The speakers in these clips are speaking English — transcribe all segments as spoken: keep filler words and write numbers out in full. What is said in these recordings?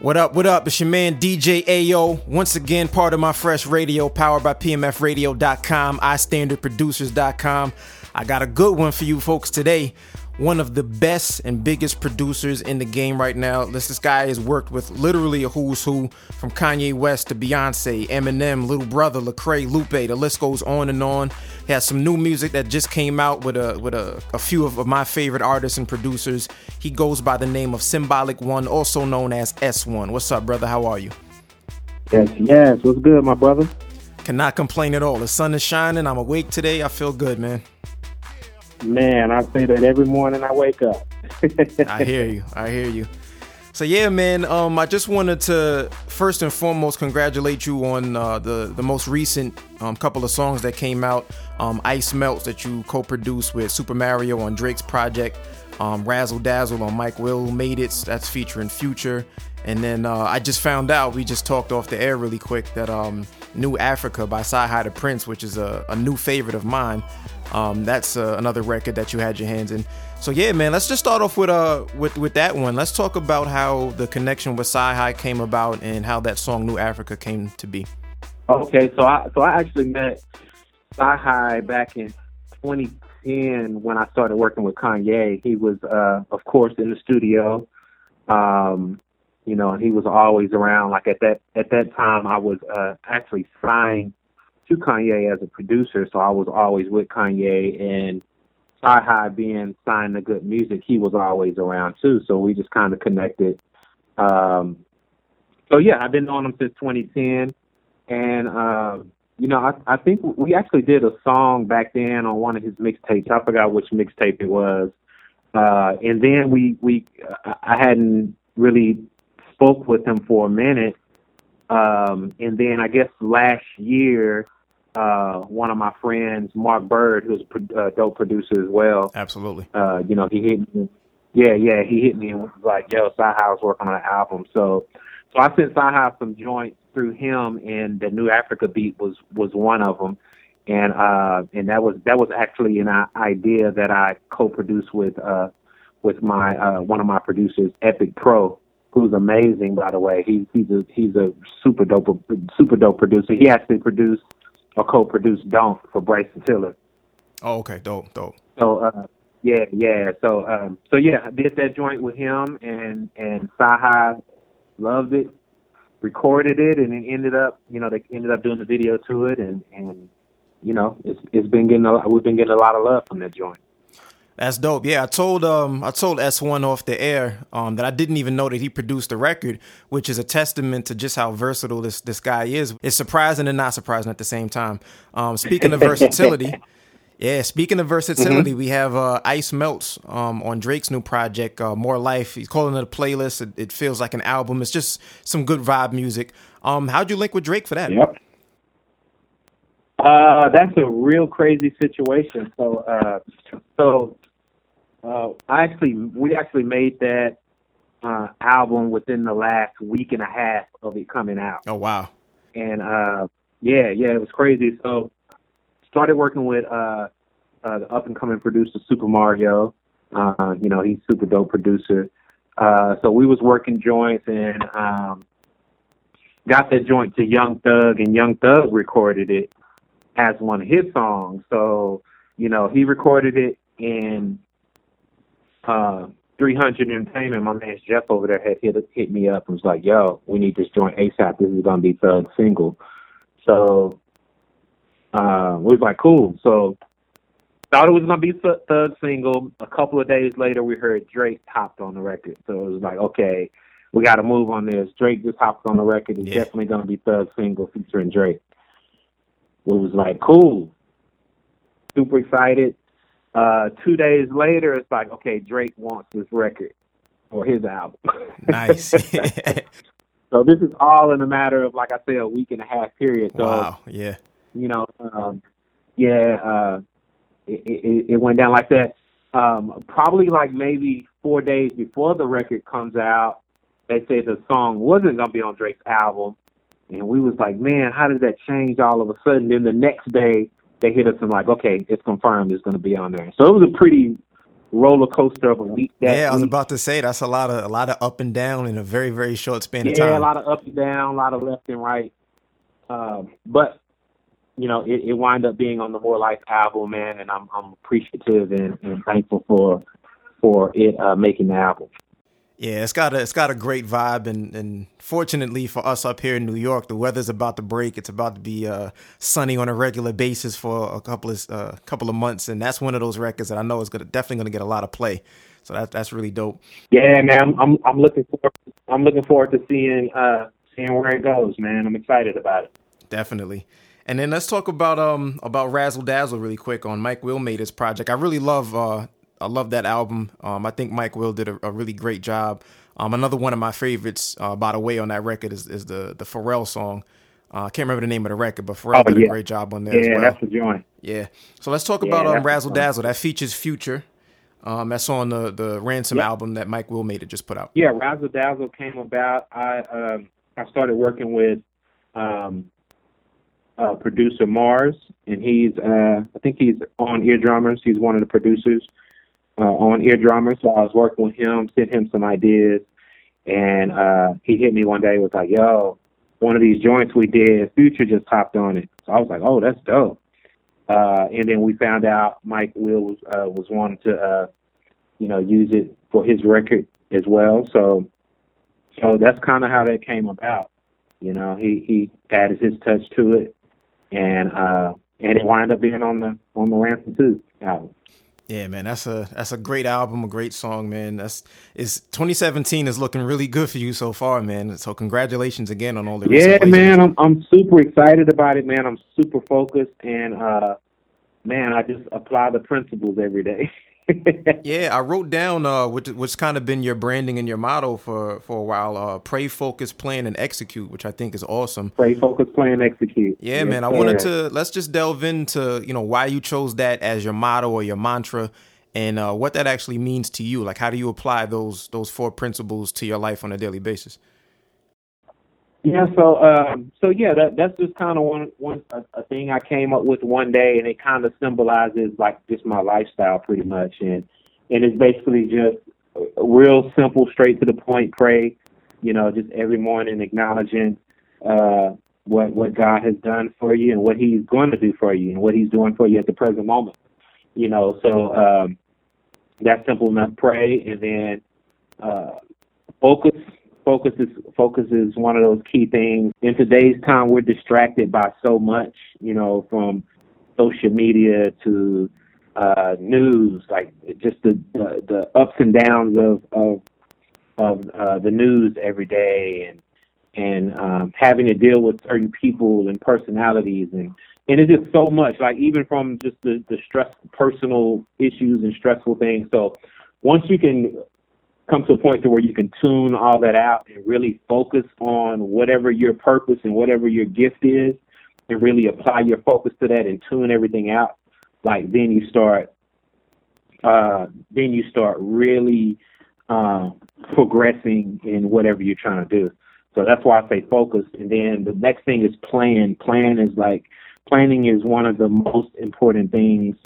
What up, what up? It's your man D J Ayo. Once again, part of my fresh radio, powered by p m f radio dot com, i standard producers dot com. I got a good one for you folks today. One of the best and biggest producers in the game right now. This, this guy has worked with literally a who's who, from Kanye West to Beyonce, Eminem, Little Brother, Lecrae, Lupe. The list goes on and on. He has some new music that just came out with a with a, a few of, of my favorite artists and producers. He goes by the name of Symbolic One, also known as S one. What's up, brother? How are you? Yes, yes. What's good, my brother? Cannot complain at all. The sun is shining. I'm awake today. I feel good, man. Man, I say that every morning I wake up. I hear you. I hear you. So yeah, man, um, I just wanted to first and foremost congratulate you on uh, the, the most recent um, couple of songs that came out. Um, Ice Melts that you co-produced with Super Mario on Drake's project. Um, Razzle Dazzle on Mike Will Made It. That's featuring Future. And then uh, I just found out, we just talked off the air really quick, that um, New Africa by CyHi the Prynce, which is a, a new favorite of mine. Um, that's uh, another record that you had your hands in. So yeah, man, let's just start off with uh with, with that one. Let's talk about how the connection with CyHi came about and how that song New Africa came to be. Okay, so I so I actually met CyHi back in twenty ten when I started working with Kanye. He was uh, of course in the studio, um, you know, and he was always around. Like at that at that time, I was uh, actually signed to Kanye as a producer, so I was always with Kanye, and CyHi being signed to Good Music, he was always around too, so we just kind of connected. Um, so yeah, I've been on him since twenty ten, and uh, you know, I, I think we actually did a song back then on one of his mixtapes. I forgot which mixtape it was, uh, and then we we I hadn't really spoke with him for a minute, um, and then I guess last year. Uh, one of my friends, Mark Bird, who's a uh, dope producer as well. Absolutely. Uh, you know, he hit me. Yeah, yeah, he hit me and was like, yo, CyHi was working on an album. So so I sent CyHi some joints through him, and the New Africa beat was, was one of them. And uh, and that was that was actually an idea that I co-produced with uh, with my uh, one of my producers, Epic Pro, who's amazing, by the way. He he's a he's a super dope super dope producer. He actually produced or co-produced Donk for Bryson Tiller. Oh, okay, dope, dope. So, uh, yeah, yeah. So, um, so yeah, I did that joint with him, and and CyHi loved it, recorded it, and it ended up, you know, they ended up doing the video to it, and, and you know, it's it's been getting a lot, we've been getting a lot of love from that joint. That's dope. Yeah, I told um I told S one off the air um that I didn't even know that he produced the record, which is a testament to just how versatile this this guy is. It's surprising and not surprising at the same time. Um, speaking of versatility, yeah, speaking of versatility, mm-hmm. we have uh, Ice Melts um on Drake's new project, uh, More Life. He's calling it a playlist. It, it feels like an album. It's just some good vibe music. Um, how'd you link with Drake for that? Yep. Uh, that's a real crazy situation. So, uh, so. Uh, I actually, we actually made that uh, album within the last week and a half of it coming out. Oh wow! And uh, yeah, yeah, it was crazy. So started working with uh, uh, the up and coming producer Super Mario. Uh, you know, he's super dope producer. Uh, so we was working joints and um, got that joint to Young Thug, and Young Thug recorded it as one of his songs. So you know, he recorded it and. Uh, three hundred Entertainment, my man Jeff over there had hit hit me up and was like, yo, we need this joint ASAP. This is going to be Thug's single. So uh, we was like, cool. So thought it was going to be Thug's single. A couple of days later, we heard Drake hopped on the record. So it was like, okay, we got to move on this. Drake just hopped on the record. It's yeah. definitely going to be Thug's single featuring Drake. We was like, cool. Super excited. Uh, two days later, it's like, okay, Drake wants this record or his album. Nice. So this is all in a matter of, like I say, a week and a half period. So, wow. Yeah. You know, um, yeah, uh, it, it, it went down like that. Um, probably like maybe four days before the record comes out, they say the song wasn't going to be on Drake's album. And we was like, man, how did that change all of a sudden? Then the next day, they hit us and like, okay, it's confirmed, it's going to be on there. So it was a pretty roller coaster of a week. That yeah, I was week. about to say that's a lot of a lot of up and down in a very very short span yeah, of time. Yeah, a lot of up and down, a lot of left and right. Um, but you know, it, it wound up being on the More Life album, man, and I'm I'm appreciative and, and thankful for for it uh, making the album. Yeah, it's got a it's got a great vibe, and, and fortunately for us up here in New York, the weather's about to break. It's about to be uh, sunny on a regular basis for a couple of uh, couple of months, and that's one of those records that I know is gonna definitely gonna get a lot of play. So that's that's really dope. Yeah, man, I'm I'm, I'm looking forward I'm looking forward to seeing uh, seeing where it goes, man. I'm excited about it. Definitely. And then let's talk about um about Razzle Dazzle really quick on Mike Will Made It project. I really love. Uh, I love that album. Um, I think Mike Will did a, a really great job. Um, another one of my favorites, uh, by the way, on that record is, is the the Pharrell song. Uh, I can't remember the name of the record, but Pharrell oh, did yeah. a great job on there yeah, as well. Yeah, that's the joint. Yeah. So let's talk yeah, about um, Razzle Dazzle. That features Future. Um, that's on the, the Ransom yeah. album that Mike Will Made It just put out. Yeah, Razzle Dazzle came about. I um, I started working with um, uh, producer Mars, and he's uh, I think he's on Eardrummers. He's one of the producers. Uh, on Eardrummer, so I was working with him, sent him some ideas, and uh, he hit me one day, was like, yo, one of these joints we did, Future just hopped on it. So I was like, oh, that's dope. Uh, and then we found out Mike Will was, uh, was wanting to, uh, you know, use it for his record as well. So so that's kind of how that came about. You know, he, he added his touch to it, and uh, and it wound up being on the, on the Ransom two album. Yeah, man, that's a that's a great album, a great song, man. That's it's twenty seventeen is looking really good for you so far, man. So congratulations again on all the yeah, man. I'm I'm super excited about it, man. I'm super focused, and uh, man, I just apply the principles every day. Yeah, I wrote down uh, which what's kind of been your branding and your motto for, for a while. Uh, pray, focus, plan, and execute, which I think is awesome. Pray, focus, plan, execute. Yeah, yes, man. I sir. wanted to let's just delve into you know why you chose that as your motto or your mantra, and uh, what that actually means to you. Like, how do you apply those those four principles to your life on a daily basis? Yeah. So um, so yeah, that, that's just kind of one one a, a thing I came up with one day, and it kind of symbolizes like just my lifestyle pretty much, and and it's basically just real simple, straight to the point. Pray, you know, just every morning acknowledging uh, what what God has done for you and what He's going to do for you and what He's doing for you at the present moment. You know, so um, that's simple enough. Pray, and then uh, focus. Focus is focus is one of those key things. In today's time, we're distracted by so much, you know, from social media to uh, news, like just the, the the ups and downs of of, of uh, the news every day, and and um, having to deal with certain people and personalities, and and it's just so much. Like even from just the the stress, personal issues and stressful things. So once you can come to a point to where you can tune all that out and really focus on whatever your purpose and whatever your gift is, and really apply your focus to that and tune everything out. Like then you start, uh, then you start really uh, progressing in whatever you're trying to do. So that's why I say focus. And then the next thing is plan. Plan is like planning is one of the most important things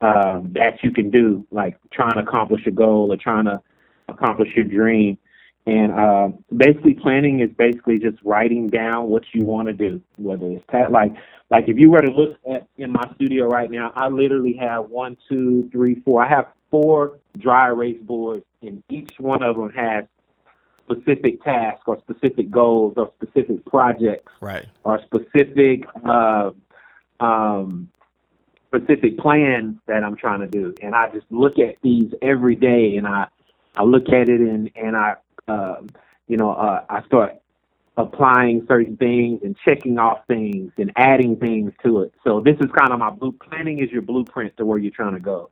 uh, that you can do. Like trying to accomplish a goal or trying to accomplish your dream, and uh, basically planning is basically just writing down what you want to do. Whether it's that, like, like if you were to look at in my studio right now, I literally have one, two, three, four. I have four dry erase boards, and each one of them has specific tasks or specific goals or specific projects, right? Or specific, uh, um, specific plans that I'm trying to do. And I just look at these every day, and I. I look at it and, and I, uh, you know, uh, I start applying certain things and checking off things and adding things to it. So this is kind of my blue planning is your blueprint to where you're trying to go.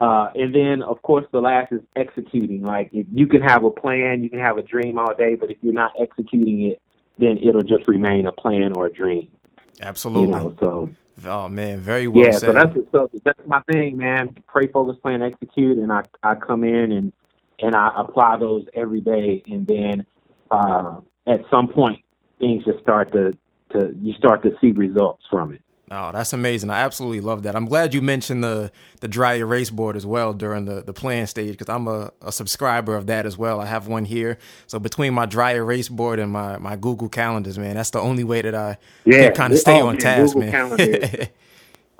Uh, and then, of course, the last is executing. Like if you can have a plan, you can have a dream all day, but if you're not executing it, then it'll just remain a plan or a dream. Absolutely. You know, so. Oh man, very well yeah, said. Yeah, so that's so that's my thing, man. Pray, focus, plan, execute, and I I come in and. And I apply those every day, and then uh, at some point, things just start to, to you start to see results from it. Oh, that's amazing. I absolutely love that. I'm glad you mentioned the, the dry erase board as well during the, the plan stage, because I'm a, a subscriber of that as well. I have one here. So between my dry erase board and my, my Google Calendars, man, that's the only way that I yeah. can kind of stay oh, on man, task, Google man.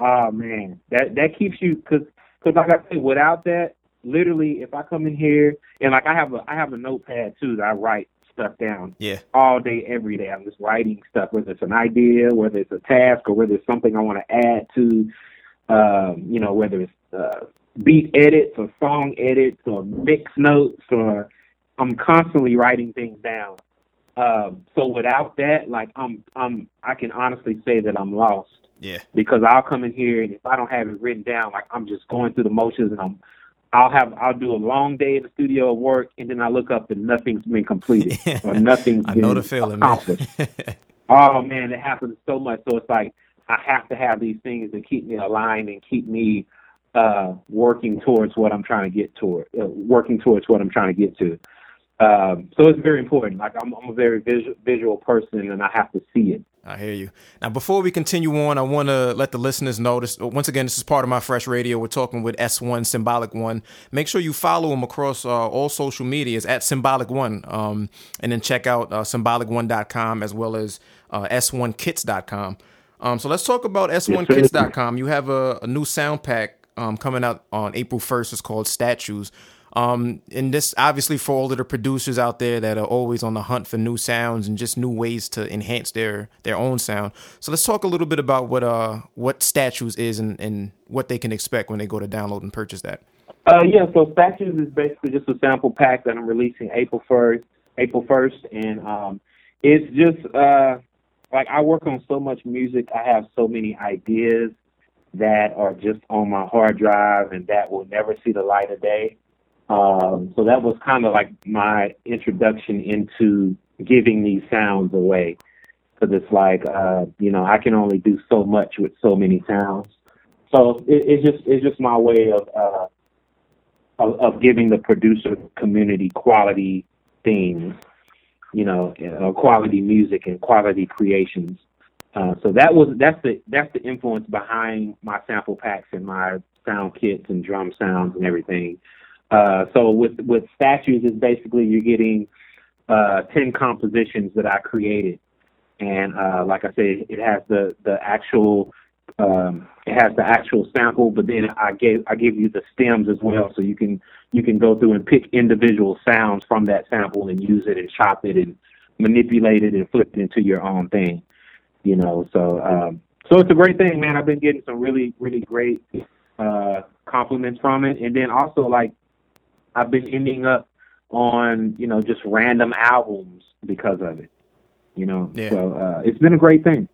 Oh, man. That that keeps you, because like I said, without that, literally, if I come in here, and like I have a I have a notepad, too, that I write stuff down yeah. all day, every day. I'm just writing stuff, whether it's an idea, whether it's a task, or whether it's something I want to add to, um, you know, whether it's uh, beat edits or song edits or mix notes, or I'm constantly writing things down. Um, so without that, like I'm, I'm, I can honestly say that I'm lost. Yeah. Because I'll come in here, and if I don't have it written down, like I'm just going through the motions, and I'm, I'll have I'll do a long day at the studio at work, and then I look up and nothing's been completed or nothing's I been know the feeling, accomplished. Man. Oh man, it happens so much. So it's like I have to have these things that keep me aligned and keep me uh, working towards what I'm trying to get toward, uh, working towards what I'm trying to get to. Um, so it's very important. Like I'm, I'm a very visual, visual person, and I have to see it. I hear you. Now, before we continue on, I want to let the listeners know this. Once again, this is part of My Fresh Radio. We're talking with S one, Symbolic One. Make sure you follow him across uh, all social medias at Symbolic One. Um, and then check out uh, symbolic one dot com as well as uh, S one kits dot com. Um, so let's talk about S one kits dot com. You have a, a new sound pack um, coming out on April first. It's called Statues. Um, and this obviously for all of the producers out there that are always on the hunt for new sounds and just new ways to enhance their, their own sound. So let's talk a little bit about what uh what Statues is and, and what they can expect when they go to download and purchase that. Uh, yeah, so Statues is basically just a sample pack that I'm releasing April first, April first, and um, it's just uh like I work on so much music, I have so many ideas that are just on my hard drive and that will never see the light of day. Um, so that was kind of like my introduction into giving these sounds away, because it's like, uh, you know, I can only do so much with so many sounds. So it, it's just it's just my way of, uh, of of giving the producer community quality things, you know, uh, quality music and quality creations. Uh, so that was that's the that's the influence behind my sample packs and my sound kits and drum sounds and everything. Uh, so with, with Statues, it's basically you're getting uh, ten compositions that I created. And uh, like I said, it has the, the actual um, it has the actual sample, but then I gave I give you the stems as well, so you can you can go through and pick individual sounds from that sample and use it and chop it and manipulate it and flip it into your own thing. You know, so um, so it's a great thing, man. I've been getting some really, really great uh, compliments from it. And then also, like, I've been ending up on, you know, just random albums because of it, you know. Yeah. So uh, it's been a great thing.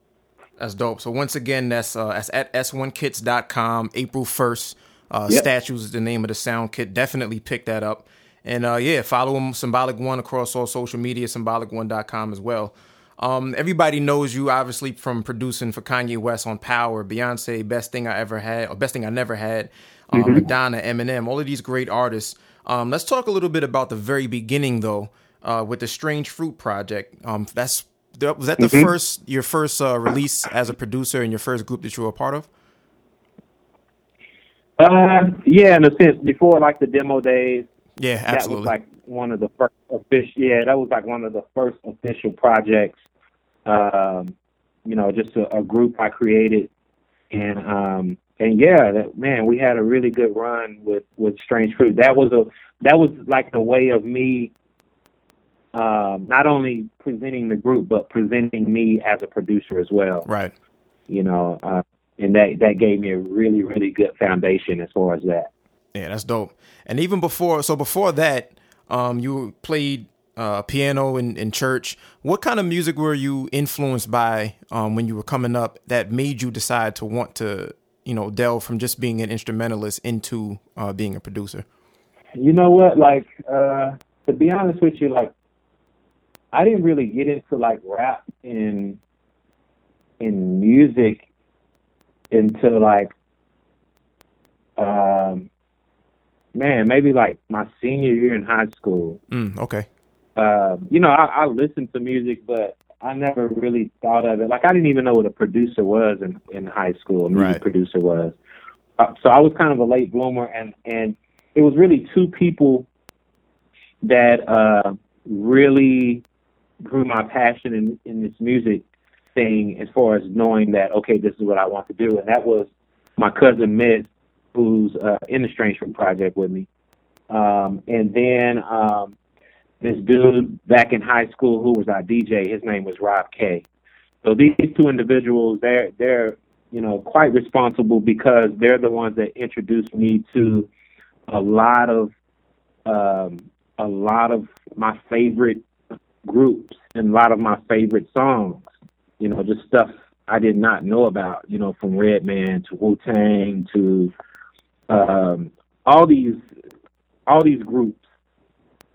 That's dope. So once again, that's, uh, that's at S one kits dot com, April first. Uh, yep. Statues is the name of the sound kit. Definitely pick that up. And, uh, yeah, follow them, Symbolic One, across all social media, symbolic one dot com as well. Um, everybody knows you, obviously, from producing for Kanye West on Power, Beyonce, Best Thing I Ever Had, or Best Thing I Never Had, um, mm-hmm. Madonna, Eminem, all of these great artists. Um, let's talk a little bit about the very beginning, though, uh, with the Strange Fruit project. Um, that's was that the mm-hmm. first your first uh, release as a producer and your first group that you were a part of? Uh, yeah, in a sense, before like the demo days. Yeah, absolutely. That was like one of the first official. Yeah, that was like one of the first official projects. Um, you know, just a, a group I created, and. Um, And yeah, that, man, we had a really good run with, with Strange Fruit. That was a that was like the way of me, um, not only presenting the group, but presenting me as a producer as well. Right. You know, uh, and that that gave me a really really good foundation as far as that. Yeah, that's dope. And even before, so before that, um, you played uh, piano in, in church. What kind of music were you influenced by um, when you were coming up that made you decide to want to, you know, delve from just being an instrumentalist into uh, being a producer? You know what? Like, uh, to be honest with you, like, I didn't really get into like rap and in music until like, um, man, maybe like my senior year in high school. Mm, okay. Uh, you know, I, I listened to music, but I never really thought of it. Like, I didn't even know what a producer was in, in high school, a music right. producer was. Uh, so I was kind of a late bloomer, and, and it was really two people that uh, really grew my passion in, in this music thing as far as knowing that, okay, this is what I want to do. And that was my cousin Miz, who's uh, in the Strange Fruit Project with me. Um, and then um, this dude back in high school who was our D J, his name was Rob K. So these two individuals, they're, they're you know, quite responsible because they're the ones that introduced me to a lot of um, a lot of my favorite groups and a lot of my favorite songs. You know, just stuff I did not know about, you know, from Redman to Wu-Tang to um, all these all these groups,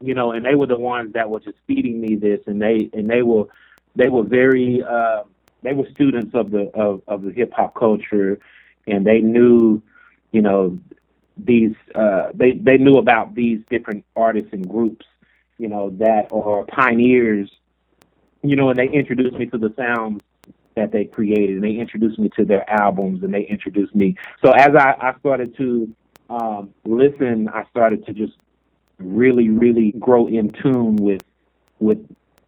you know, and they were the ones that were just feeding me this, and they and they were they were very uh, they were students of the of, of the hip hop culture, and they knew, you know, these uh, they they knew about these different artists and groups, you know, that are pioneers, you know, and they introduced me to the sounds that they created, and they introduced me to their albums, and they introduced me. So as I, I started to um, listen, I started to just really, really grow in tune with with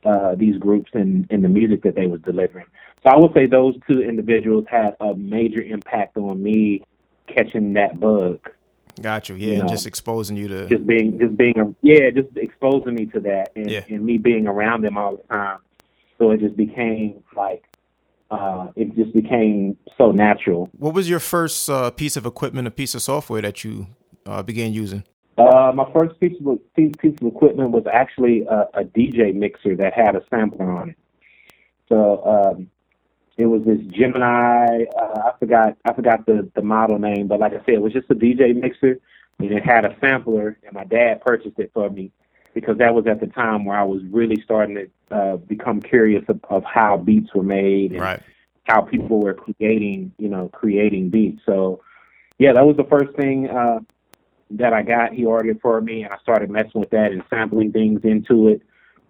uh, these groups and, and the music that they was delivering. So I would say those two individuals had a major impact on me catching that bug. Got you. Yeah, you know, just exposing you to just being just being a, yeah, just exposing me to that, and, yeah. and me being around them all the time. So it just became like uh, it just became so natural. What was your first uh, piece of equipment, a piece of software that you uh, began using? Uh, my first piece of piece of equipment was actually a, a D J mixer that had a sampler on it. So um, it was this Gemini. Uh, I forgot I forgot the, the model name, but like I said, it was just a D J mixer, and it had a sampler. And my dad purchased it for me, because that was at the time where I was really starting to uh, become curious of, of how beats were made and right. how people were creating, you know, creating beats. So, yeah, that was the first thing uh, that I got. He ordered it for me, and I started messing with that and sampling things into it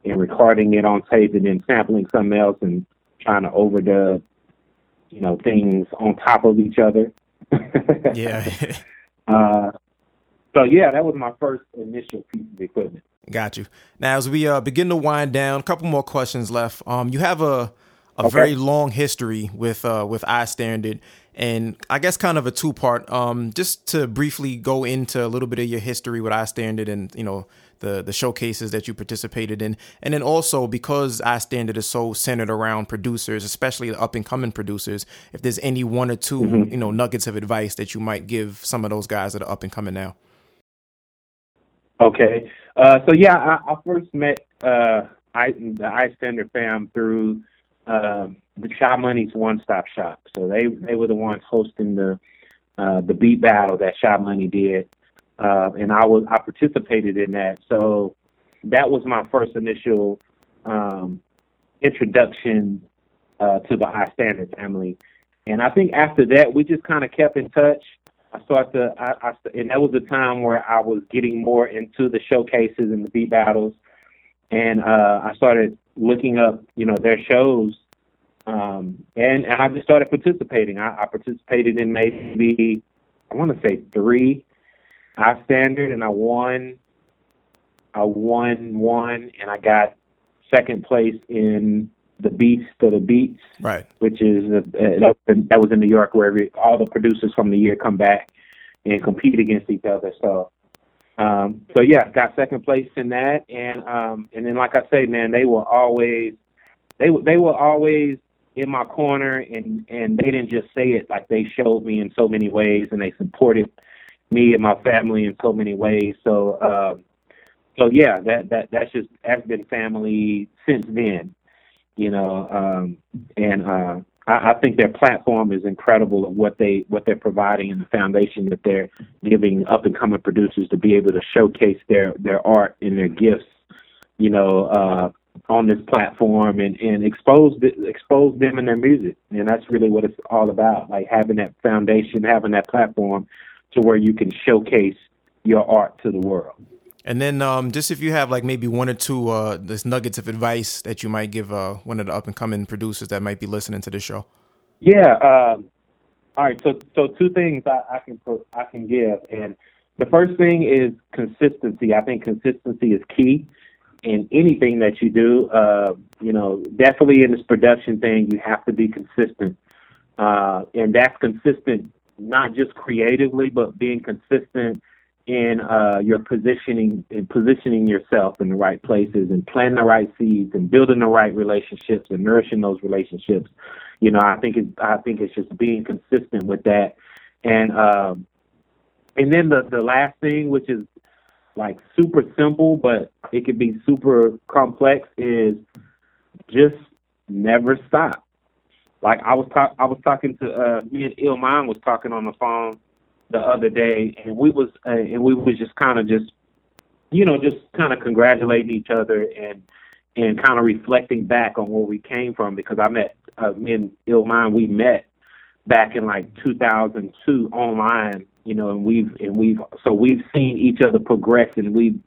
and recording it on tape and then sampling something else and trying to overdub, you know, things on top of each other. yeah. uh, so, yeah, that was my first initial piece of equipment. Got you. Now, as we uh, begin to wind down, a couple more questions left. Um, you have a a okay. very long history with uh, with iStandard, and I guess kind of a two part. Um, just to briefly go into a little bit of your history with iStandard, and you know the the showcases that you participated in, and then also because iStandard is so centered around producers, especially the up and coming producers. If there's any one or two mm-hmm. you know nuggets of advice that you might give some of those guys that are up and coming now. Okay. Uh, so, yeah, I, I first met uh, I, the iStandard fam through uh, the Chi Money's one-stop shop. So they, they were the ones hosting the uh, the beat battle that Chi Money did, uh, and I was I participated in that. So that was my first initial um, introduction uh, to the iStandard family. And I think after that, we just kind of kept in touch. I started to, I, I, and that was the time where I was getting more into the showcases and the beat battles, and uh, I started looking up, you know, their shows, um, and, and I just started participating. I, I participated in maybe, I want to say three iStandard, and I won, I won one, and I got second place in the Beats to the Beats, right? Which is uh, that, that was in New York, where every, all the producers from the year come back and compete against each other. So, um, so yeah, got second place in that, and um, and then like I say, man, they were always they they were always in my corner, and, and they didn't just say it, like they showed me in so many ways, and they supported me and my family in so many ways. So, uh, so yeah, that that that's just that's been family since then. You know, um, and uh, I, I think their platform is incredible of what they what they're providing, and the foundation that they're giving up and coming producers to be able to showcase their, their art and their gifts, you know, uh, on this platform, and, and expose expose them and their music. And that's really what it's all about, like having that foundation, having that platform to where you can showcase your art to the world. And then um, just if you have like maybe one or two uh, this nuggets of advice that you might give uh, one of the up-and-coming producers that might be listening to the show. Yeah. Um, all right. So so two things I, I can I can give. And the first thing is consistency. I think consistency is key in anything that you do. Uh, you know, definitely in this production thing, you have to be consistent. Uh, and that's consistent not just creatively, but being consistent in uh, your positioning and positioning yourself in the right places and planting the right seeds and building the right relationships and nourishing those relationships. You know, I think it's, I think it's just being consistent with that. And, um, and then the, the last thing, which is like super simple, but it could be super complex, is just never stop. Like I was talk- I was talking to, uh, me and Ilman was talking on the phone the other day, and we was uh, and we was just kind of just, you know, just kind of congratulating each other and and kind of reflecting back on where we came from, because I met uh, me and Ilman, we met back in like two thousand two online, you know, and we've and we've so we've seen each other progress, and we,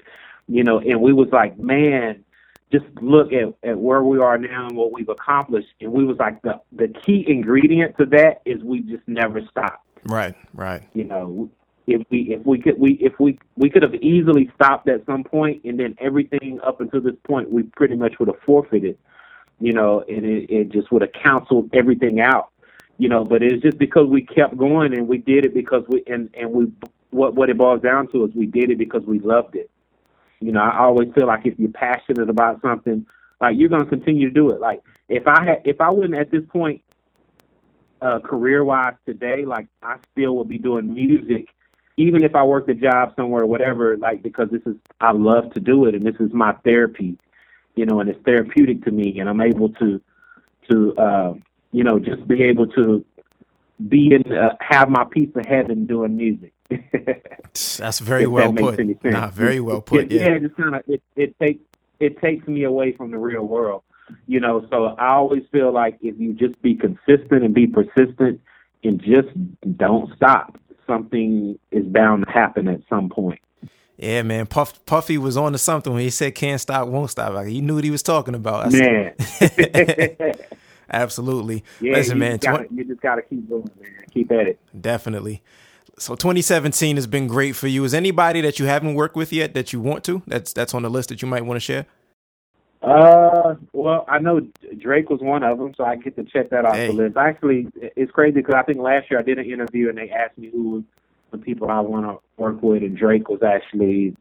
you know, and we was like, man, just look at, at where we are now and what we've accomplished, and we was like, the the key ingredient to that is we just never stopped. Right, right. You know, if we if we could we if we we could have easily stopped at some point, and then everything up until this point we pretty much would have forfeited, you know, and it, it just would have canceled everything out, you know. But it's just because we kept going, and we did it because we and and we what what it boils down to is we did it because we loved it. You know, I always feel like if you're passionate about something, like you're gonna continue to do it. Like if I had if I wouldn't at this point. Uh, career-wise today, like I still would be doing music, even if I worked a job somewhere or whatever, like because this is, I love to do it, and this is my therapy, you know, and it's therapeutic to me, and I'm able to, to uh, you know, just be able to be in, uh, have my piece of heaven doing music. That's very well that put. Nah, very well put, yeah. Yeah, just kind of, it, it, take, it takes me away from the real world. You know, so I always feel like if you just be consistent and be persistent and just don't stop, something is bound to happen at some point. Yeah, man. Puff, Puffy was on to something when he said can't stop, won't stop. Like, he knew what he was talking about. That's man. Absolutely. Yeah, listen, you man. Just gotta, tw- you just got to keep going, man. Keep at it. Definitely. So twenty seventeen has been great for you. Is anybody that you haven't worked with yet that you want to? That's, that's on the list that you might want to share? Uh, well, I know Drake was one of them, so I get to check that off hey. the list. Actually, it's crazy because I think last year I did an interview and they asked me who was the people I want to work with, and Drake was actually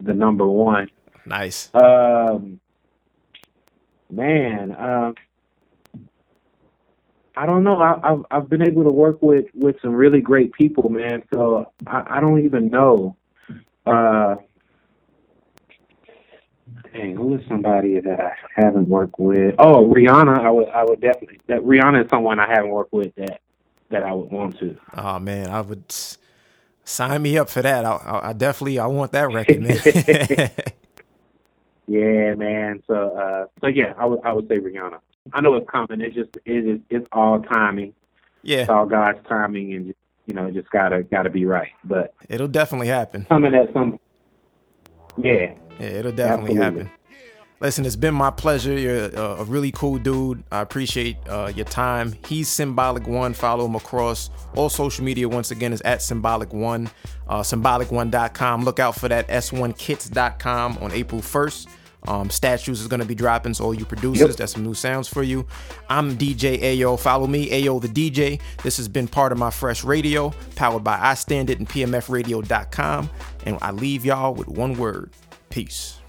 the number one. Nice. Um, man, um, uh, I don't know. I, I've I've been able to work with, with some really great people, man. So I, I don't even know. Uh. Dang, who is somebody that I haven't worked with? Oh, Rihanna. I would, I would definitely. That Rihanna is someone I haven't worked with that, that I would want to. Oh man, I would sign me up for that. I, I definitely, I want that record, man. Yeah, man. So, uh, so yeah, I would, I would say Rihanna. I know it's common. It's just, it is, it's all timing. Yeah, it's all God's timing, and you know, just gotta, gotta be right. But it'll definitely happen. Coming at some. Yeah. Yeah, it'll definitely Absolutely. happen. Listen, it's been my pleasure. You're uh, a really cool dude. I appreciate uh, your time. He's Symbolic One. Follow him across all social media. Once again, is at Symbolic One, uh, Symbolic One dot com. Look out for that S one kits dot com on April first. Um, Statues is going to be dropping, so all you producers, yep. That's some new sounds for you. I'm D J Ayo. Follow me, Ayo the D J. This has been part of my Fresh Radio, powered by iStandard and p m f radio dot com. And I leave y'all with one word. Peace.